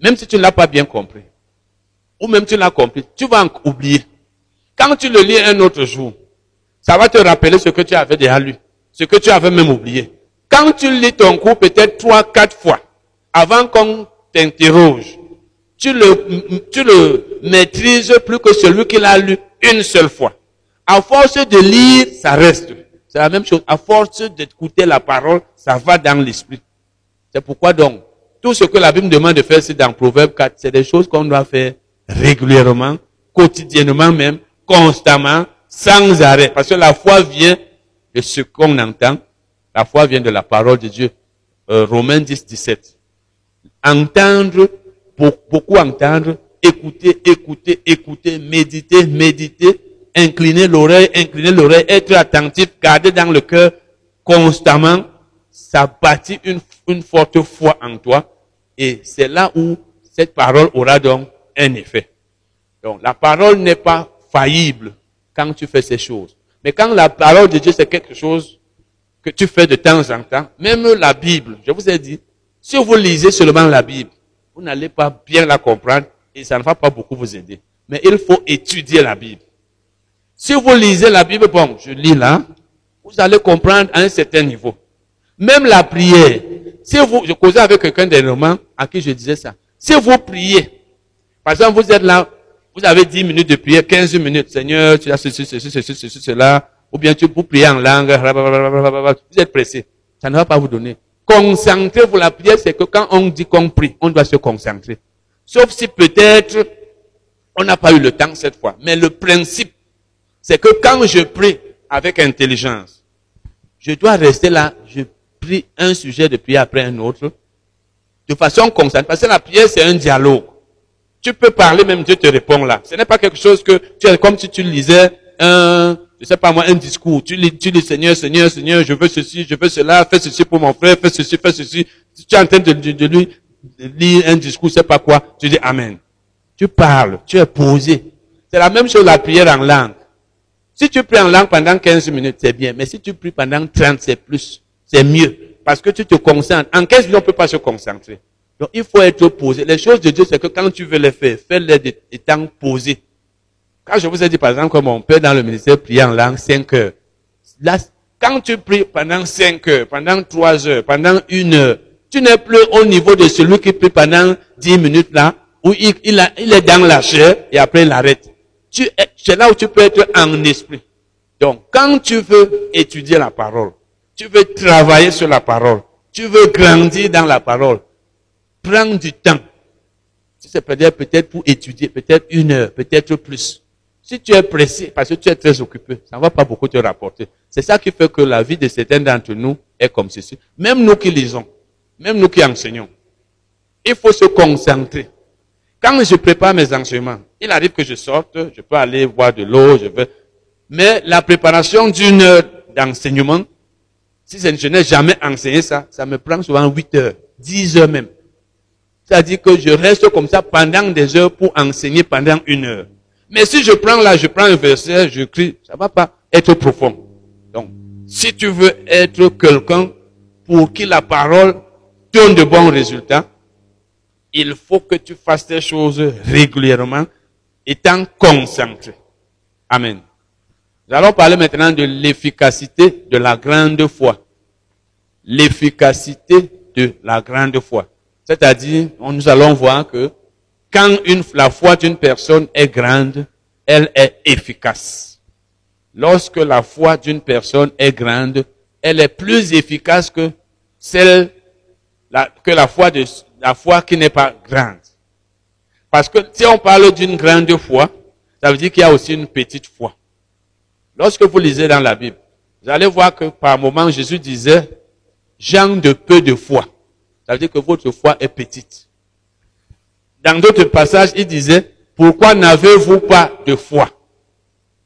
même si tu ne l'as pas bien compris, ou même tu l'as compris, tu vas oublier. Quand tu le lis un autre jour, ça va te rappeler ce que tu avais déjà lu, ce que tu avais même oublié. Quand tu lis ton cours peut-être 3, 4 fois, avant qu'on t'interroge, tu le maîtrises plus que celui qui l'a lu une seule fois. À force de lire, ça reste. C'est la même chose. À force d'écouter la parole, ça va dans l'esprit. C'est pourquoi donc, tout ce que la Bible demande de faire, c'est dans Proverbe 4. C'est des choses qu'on doit faire régulièrement, quotidiennement même, constamment, sans arrêt. Parce que la foi vient de ce qu'on entend. La foi vient de la parole de Dieu. Romains 10, 17. Entendre, beaucoup entendre, écouter, méditer, incliner l'oreille, être attentif, garder dans le cœur constamment, ça bâtit une forte foi en toi. Et c'est là où cette parole aura donc un effet. Donc la parole n'est pas faillible quand tu fais ces choses. Mais quand la parole de Dieu c'est quelque chose que tu fais de temps en temps, même la Bible, je vous ai dit, si vous lisez seulement la Bible, vous n'allez pas bien la comprendre et ça ne va pas beaucoup vous aider. Mais il faut étudier la Bible. Si vous lisez la Bible, bon, je lis là, vous allez comprendre à un certain niveau. Même la prière, si vous, je causais avec quelqu'un dernièrement à qui je disais ça, si vous priez, par exemple vous êtes là, vous avez 10 minutes de prière, 15 minutes, Seigneur, tu as ceci, cela, ou bien vous priez en langue, vous êtes pressé, ça ne va pas vous donner. Concentrez-vous, la prière, c'est que quand on dit qu'on prie, on doit se concentrer. Sauf si peut-être, on n'a pas eu le temps cette fois, mais le principe, c'est que quand je prie avec intelligence, je dois rester là, je prie un sujet de prière après un autre, de façon constante. Parce que la prière, c'est un dialogue. Tu peux parler, même Dieu te répond là. Ce n'est pas quelque chose que tu as comme si tu lisais un, je sais pas moi, un discours. Tu lis Seigneur, je veux ceci, je veux cela, fais ceci pour mon frère, fais ceci. Tu es en train de lui lire un discours, je sais pas quoi. Tu dis Amen. Tu parles, tu es posé. C'est la même chose la prière en langue. Si tu pries en langue pendant 15 minutes, c'est bien. Mais si tu pries pendant 30, c'est plus. C'est mieux. Parce que tu te concentres. En 15 minutes, on ne peut pas se concentrer. Donc, il faut être posé. Les choses de Dieu, c'est que quand tu veux les faire, fais-les étant posé. Quand je vous ai dit, par exemple, que mon père dans le ministère priait en langue 5 heures. Là, quand tu pries pendant 5 heures, pendant 3 heures, pendant 1 heure, tu n'es plus au niveau de celui qui prie pendant 10 minutes là, où il est dans la chair et après il arrête. C'est là où tu peux être en esprit. Donc, quand tu veux étudier la parole, tu veux travailler sur la parole, tu veux grandir dans la parole, prends du temps. Si c'est peut-être pour étudier, peut-être 1 heure, peut-être plus. Si tu es pressé, parce que tu es très occupé, ça ne va pas beaucoup te rapporter. C'est ça qui fait que la vie de certains d'entre nous est comme ceci. Même nous qui lisons, même nous qui enseignons, il faut se concentrer. Quand je prépare mes enseignements, il arrive que je sorte, je peux aller boire de l'eau, je vais. Mais la préparation d'une heure d'enseignement, si je n'ai jamais enseigné ça, ça me prend souvent 8 heures, 10 heures même. C'est-à-dire que je reste comme ça pendant des heures pour enseigner pendant 1 heure. Mais si je prends là, je prends un verset, je crie, ça ne va pas être profond. Donc, si tu veux être quelqu'un pour qui la parole donne de bons résultats, il faut que tu fasses tes choses régulièrement, étant concentré. Amen. Nous allons parler maintenant de l'efficacité de la grande foi. L'efficacité de la grande foi. C'est-à-dire, nous allons voir que quand la foi d'une personne est grande, elle est efficace. Lorsque la foi d'une personne est grande, elle est plus efficace que la foi qui n'est pas grande. Parce que si on parle d'une grande foi, ça veut dire qu'il y a aussi une petite foi. Lorsque vous lisez dans la Bible, vous allez voir que par moment, Jésus disait « gens de peu de foi ». Ça veut dire que votre foi est petite. Dans d'autres passages, il disait « pourquoi n'avez-vous pas de foi ?»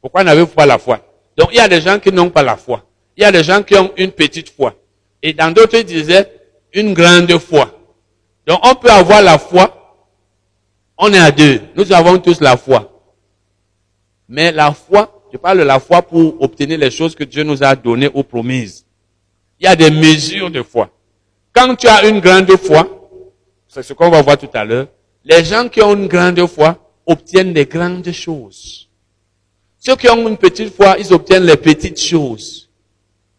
Pourquoi n'avez-vous pas la foi? Donc, il y a des gens qui n'ont pas la foi. Il y a des gens qui ont une petite foi. Et dans d'autres, il disait « une grande foi ». Donc, on peut avoir la foi, on est à deux. Nous avons tous la foi. Mais la foi, je parle de la foi pour obtenir les choses que Dieu nous a données ou promises. Il y a des mesures de foi. Quand tu as une grande foi, c'est ce qu'on va voir tout à l'heure, les gens qui ont une grande foi obtiennent des grandes choses. Ceux qui ont une petite foi, ils obtiennent les petites choses.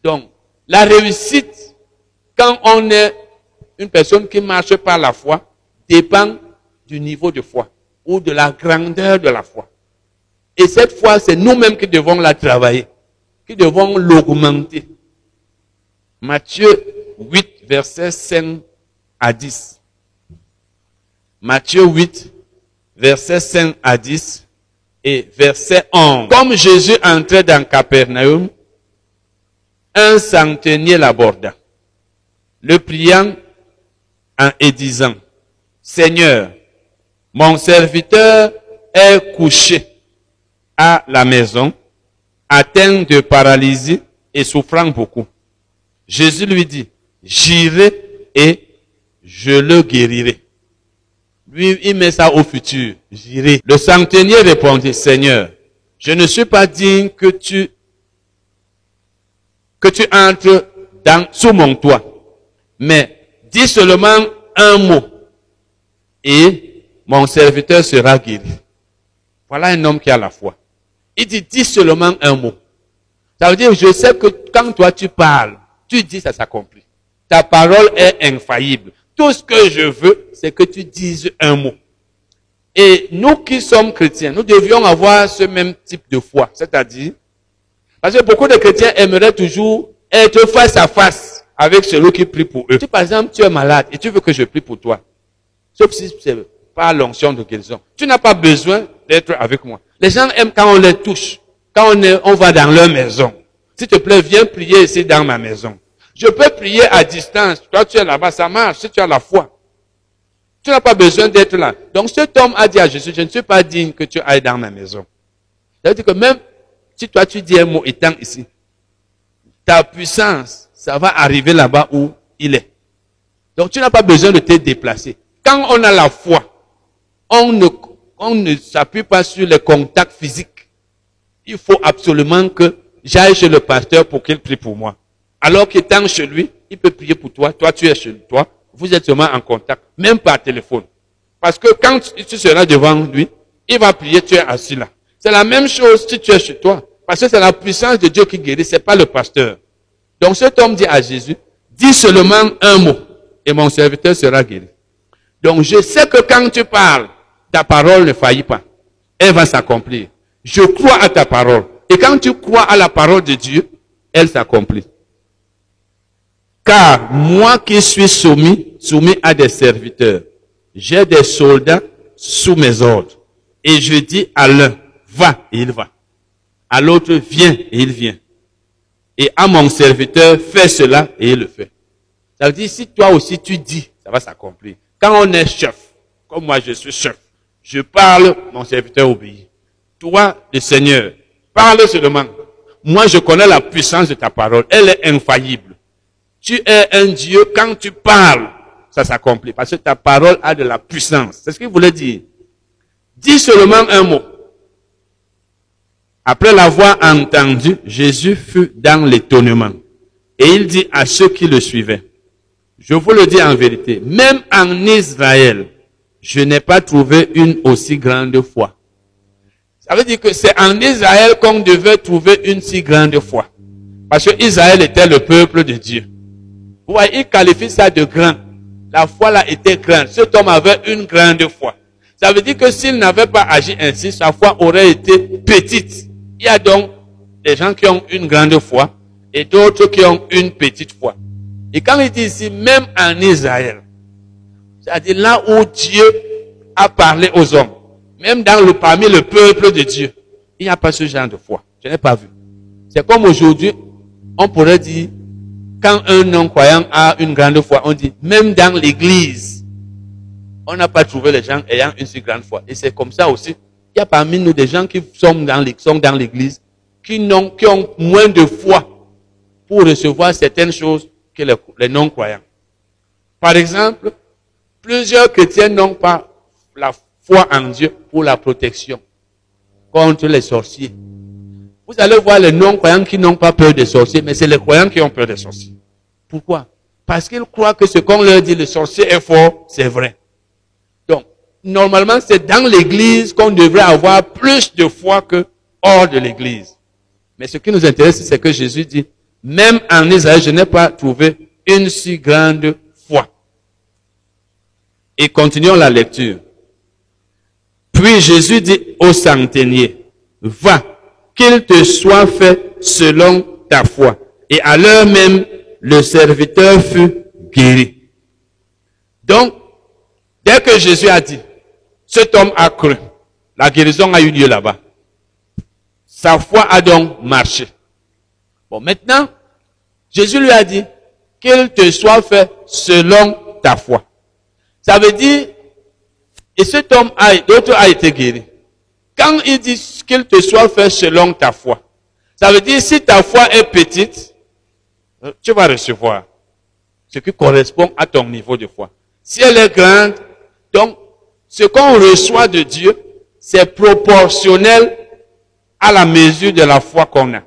Donc, la réussite, quand on est une personne qui marche par la foi, dépend du niveau de foi ou de la grandeur de la foi. Et cette foi, c'est nous-mêmes qui devons la travailler, qui devons l'augmenter. Matthieu 8, versets 5 à 10. Matthieu 8, versets 5 à 10 et verset 11. Comme Jésus entrait dans Capernaum, un centenier l'aborda, le priant et disant, « Seigneur, mon serviteur est couché à la maison, atteint de paralysie et souffrant beaucoup. » Jésus lui dit, « J'irai et je le guérirai. » Lui, il met ça au futur, « J'irai. » Le centenier répondit, « Seigneur, je ne suis pas digne que tu entres sous mon toit, mais dis seulement un mot et mon serviteur sera guéri. » Voilà un homme qui a la foi. Il dit, dis seulement un mot. Ça veut dire, je sais que quand toi tu parles, tu dis ça s'accomplit. Ta parole est infaillible. Tout ce que je veux, c'est que tu dises un mot. Et nous qui sommes chrétiens, nous devions avoir ce même type de foi. C'est-à-dire, parce que beaucoup de chrétiens aimeraient toujours être face à face avec celui qui prie pour eux. Si par exemple tu es malade et tu veux que je prie pour toi, sauf si c'est pas l'onction de guérison, tu n'as pas besoin d'être avec moi. Les gens aiment quand on les touche, quand on va dans leur maison. S'il te plaît, viens prier ici dans ma maison. Je peux prier à distance. Toi, tu es là-bas, ça marche si tu as la foi. Tu n'as pas besoin d'être là. Donc, cet homme a dit à Jésus, je ne suis pas digne que tu ailles dans ma maison. Ça veut dire que même si toi, tu dis un mot étant ici, ta puissance, ça va arriver là-bas où il est. Donc, tu n'as pas besoin de te déplacer. Quand on a la foi, on ne s'appuie pas sur les contacts physiques. Il faut absolument que j'aille chez le pasteur pour qu'il prie pour moi. Alors qu'étant chez lui, il peut prier pour toi, toi tu es chez toi, vous êtes seulement en contact, même par téléphone. Parce que quand tu seras devant lui, il va prier, tu es assis là. C'est la même chose si tu es chez toi. Parce que c'est la puissance de Dieu qui guérit, ce n'est pas le pasteur. Donc cet homme dit à Jésus, dis seulement un mot et mon serviteur sera guéri. Donc je sais que quand tu parles, ta parole ne faillit pas. Elle va s'accomplir. Je crois à ta parole. Et quand tu crois à la parole de Dieu, elle s'accomplit. Car moi qui suis soumis à des serviteurs, j'ai des soldats sous mes ordres. Et je dis à l'un, va, et il va. À l'autre, viens, et il vient. Et à mon serviteur, fais cela, et il le fait. Ça veut dire, si toi aussi tu dis, ça va s'accomplir. Quand on est chef, comme moi je suis chef, je parle, mon serviteur obéit. Toi, le Seigneur, parle seulement. Moi, je connais la puissance de ta parole. Elle est infaillible. Tu es un Dieu, quand tu parles, ça s'accomplit. Parce que ta parole a de la puissance. C'est ce qu'il voulait dire. Dis seulement un mot. Après l'avoir entendu, Jésus fut dans l'étonnement. Et il dit à ceux qui le suivaient, « Je vous le dis en vérité, même en Israël, je n'ai pas trouvé une aussi grande foi. » Ça veut dire que c'est en Israël qu'on devait trouver une si grande foi. Parce que Israël était le peuple de Dieu. Vous voyez, il qualifie ça de grand. La foi là était grande. Cet homme avait une grande foi. Ça veut dire que s'il n'avait pas agi ainsi, sa foi aurait été petite. Il y a donc des gens qui ont une grande foi et d'autres qui ont une petite foi. Et quand il dit ici, même en Israël, c'est-à-dire là où Dieu a parlé aux hommes, même parmi le peuple de Dieu, il n'y a pas ce genre de foi. Je n'ai pas vu. C'est comme aujourd'hui, on pourrait dire, quand un non-croyant a une grande foi, on dit, même dans l'église, on n'a pas trouvé les gens ayant une si grande foi. Et c'est comme ça aussi. Il y a parmi nous des gens qui sont dans l'église, qui ont moins de foi pour recevoir certaines choses que les non-croyants. Par exemple, plusieurs chrétiens n'ont pas la foi en Dieu pour la protection contre les sorciers. Vous allez voir les non-croyants qui n'ont pas peur des sorciers, mais c'est les croyants qui ont peur des sorciers. Pourquoi? Parce qu'ils croient que ce qu'on leur dit, le sorcier est fort, c'est vrai. Donc, normalement, c'est dans l'église qu'on devrait avoir plus de foi que hors de l'église. Mais ce qui nous intéresse, c'est que Jésus dit, même en Israël, je n'ai pas trouvé une si grande foi. Et continuons la lecture. Puis Jésus dit au centenier, va, qu'il te soit fait selon ta foi. Et à l'heure même, le serviteur fut guéri. Donc, dès que Jésus a dit, cet homme a cru, la guérison a eu lieu là-bas. Sa foi a donc marché. Bon, maintenant, Jésus lui a dit, qu'il te soit fait selon ta foi. Ça veut dire, et cet homme, d'autres a été guéri. Quand il dit qu'il te soit fait selon ta foi, ça veut dire si ta foi est petite, tu vas recevoir ce qui correspond à ton niveau de foi. Si elle est grande, donc ce qu'on reçoit de Dieu, c'est proportionnel à la mesure de la foi qu'on a.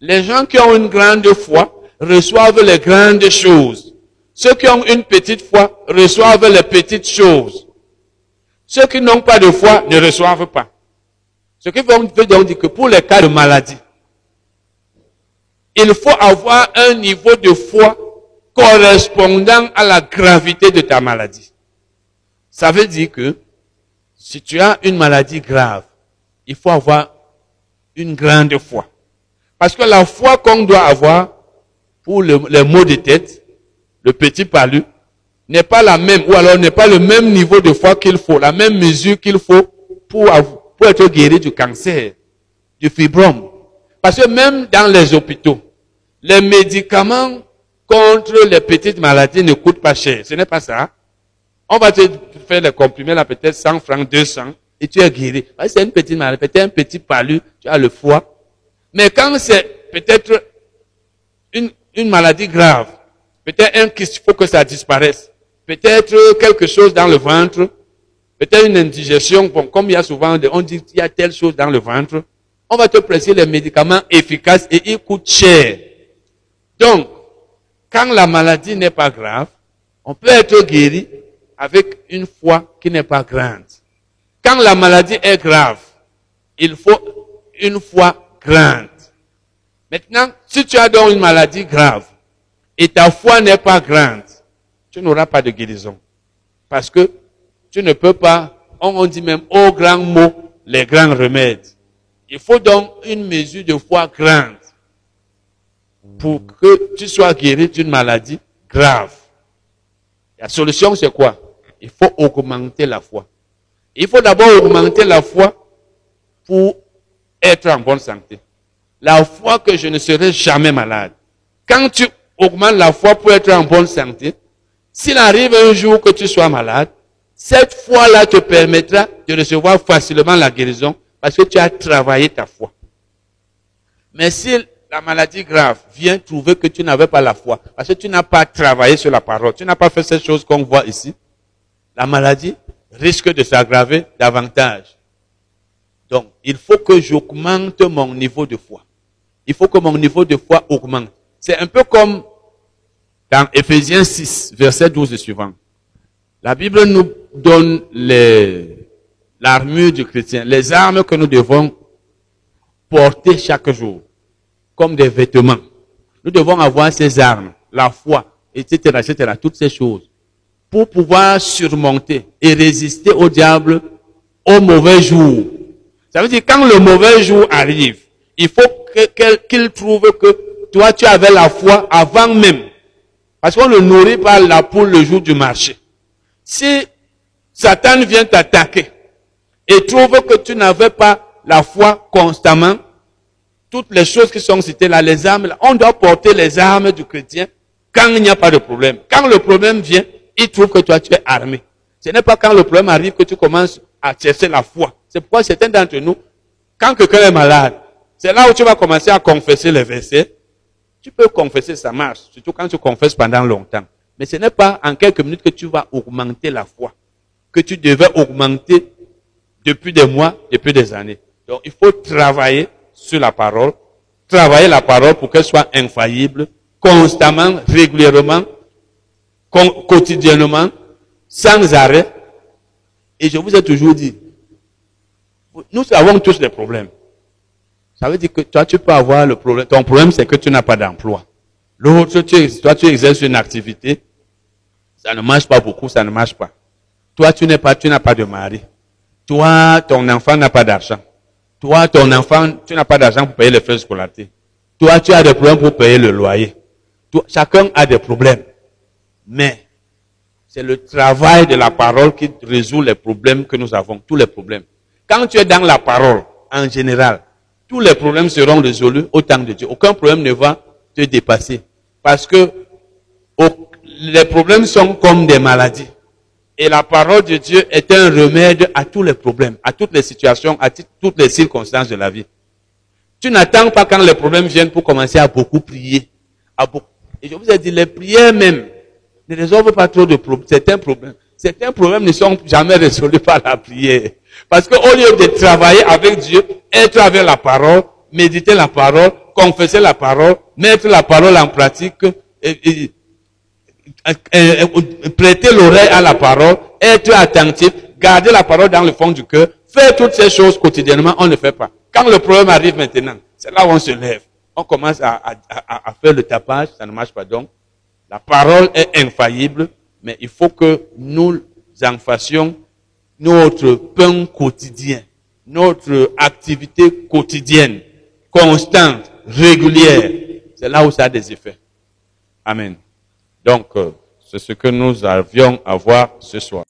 Les gens qui ont une grande foi reçoivent les grandes choses. Ceux qui ont une petite foi reçoivent les petites choses. Ceux qui n'ont pas de foi ne reçoivent pas. Ce qui veut donc dire que pour les cas de maladie, il faut avoir un niveau de foi correspondant à la gravité de ta maladie. Ça veut dire que si tu as une maladie grave, il faut avoir une grande foi. Parce que la foi qu'on doit avoir pour les maux de tête, le petit palu, n'est pas la même, ou alors n'est pas le même niveau de foi qu'il faut, la même mesure qu'il faut pour être guéri du cancer, du fibrome. Parce que même dans les hôpitaux, les médicaments contre les petites maladies ne coûtent pas cher. Ce n'est pas ça. On va te faire les comprimés là, peut-être 100 francs, 200, et tu es guéri. C'est une petite maladie, peut-être un petit palu, tu as le foie. Mais quand c'est peut-être une maladie grave, peut-être un kyste, il faut que ça disparaisse. Peut-être quelque chose dans le ventre. Peut-être une indigestion, bon, comme il y a souvent, on dit qu'il y a telle chose dans le ventre. On va te presser les médicaments efficaces et ils coûtent cher. Donc, quand la maladie n'est pas grave, on peut être guéri avec une foi qui n'est pas grande. Quand la maladie est grave, il faut une foi grande. Maintenant, si tu as donc une maladie grave et ta foi n'est pas grande, tu n'auras pas de guérison. Parce que tu ne peux pas, on dit même aux grands mots, les grands remèdes. Il faut donc une mesure de foi grande pour que tu sois guéri d'une maladie grave. La solution c'est quoi? Il faut augmenter la foi. Il faut d'abord augmenter la foi pour être en bonne santé. La foi que je ne serai jamais malade. Quand tu augmentes la foi pour être en bonne santé, s'il arrive un jour que tu sois malade, cette foi-là te permettra de recevoir facilement la guérison parce que tu as travaillé ta foi. Mais si la maladie grave vient trouver que tu n'avais pas la foi, parce que tu n'as pas travaillé sur la parole, tu n'as pas fait cette chose qu'on voit ici, la maladie risque de s'aggraver davantage. Donc, il faut que j'augmente mon niveau de foi. Il faut que mon niveau de foi augmente. C'est un peu comme dans Éphésiens 6, verset 12 et suivant. La Bible nous donne l'armure du chrétien, les armes que nous devons porter chaque jour, comme des vêtements. Nous devons avoir ces armes, la foi, etc., etc., toutes ces choses, pour pouvoir surmonter et résister au diable au mauvais jour. Ça veut dire quand le mauvais jour arrive, il faut qu'il trouve que toi, tu avais la foi avant même. Parce qu'on le nourrit par la poule le jour du marché. Si Satan vient t'attaquer et trouve que tu n'avais pas la foi constamment, toutes les choses qui sont citées là, les armes, on doit porter les armes du chrétien quand il n'y a pas de problème. Quand le problème vient, il trouve que toi, tu es armé. Ce n'est pas quand le problème arrive que tu commences à chercher la foi. C'est pourquoi certains d'entre nous, quand quelqu'un est malade, c'est là où tu vas commencer à confesser les versets. Tu peux confesser, ça marche, surtout quand tu confesses pendant longtemps. Mais ce n'est pas en quelques minutes que tu vas augmenter la foi, que tu devais augmenter depuis des mois, depuis des années. Donc, il faut travailler sur la parole, travailler la parole pour qu'elle soit infaillible, constamment, régulièrement, quotidiennement, sans arrêt. Et je vous ai toujours dit, nous avons tous des problèmes. Ça veut dire que toi, tu peux avoir le problème. Ton problème, c'est que tu n'as pas d'emploi. L'autre, toi, tu exerces une activité. Ça ne marche pas beaucoup, ça ne marche pas. Toi, tu n'as pas de mari. Toi, ton enfant n'a pas d'argent. Toi, ton enfant, tu n'as pas d'argent pour payer les frais scolaires. Toi, tu as des problèmes pour payer le loyer. Toi, chacun a des problèmes. Mais c'est le travail de la parole qui résout les problèmes que nous avons, tous les problèmes. Quand tu es dans la parole, en général, tous les problèmes seront résolus au temps de Dieu. Aucun problème ne va te dépasser. Parce que les problèmes sont comme des maladies. Et la parole de Dieu est un remède à tous les problèmes, à toutes les situations, à toutes les circonstances de la vie. Tu n'attends pas quand les problèmes viennent pour commencer à beaucoup prier. Et je vous ai dit, les prières même ne résolvent pas trop de problèmes. Certains problèmes. Certains problèmes ne sont jamais résolus par la prière. Parce qu'au lieu de travailler avec Dieu, être avec la parole, méditer la parole, confesser la parole, mettre la parole en pratique, prêter l'oreille à la parole, être attentif, garder la parole dans le fond du cœur, faire toutes ces choses quotidiennement, on ne fait pas. Quand le problème arrive maintenant, c'est là où on se lève. On commence à faire le tapage, ça ne marche pas donc. La parole est infaillible, mais il faut que nous en fassions notre pain quotidien, notre activité quotidienne, constante, régulière. C'est là où ça a des effets. Amen. Donc, c'est ce que nous avions à voir ce soir.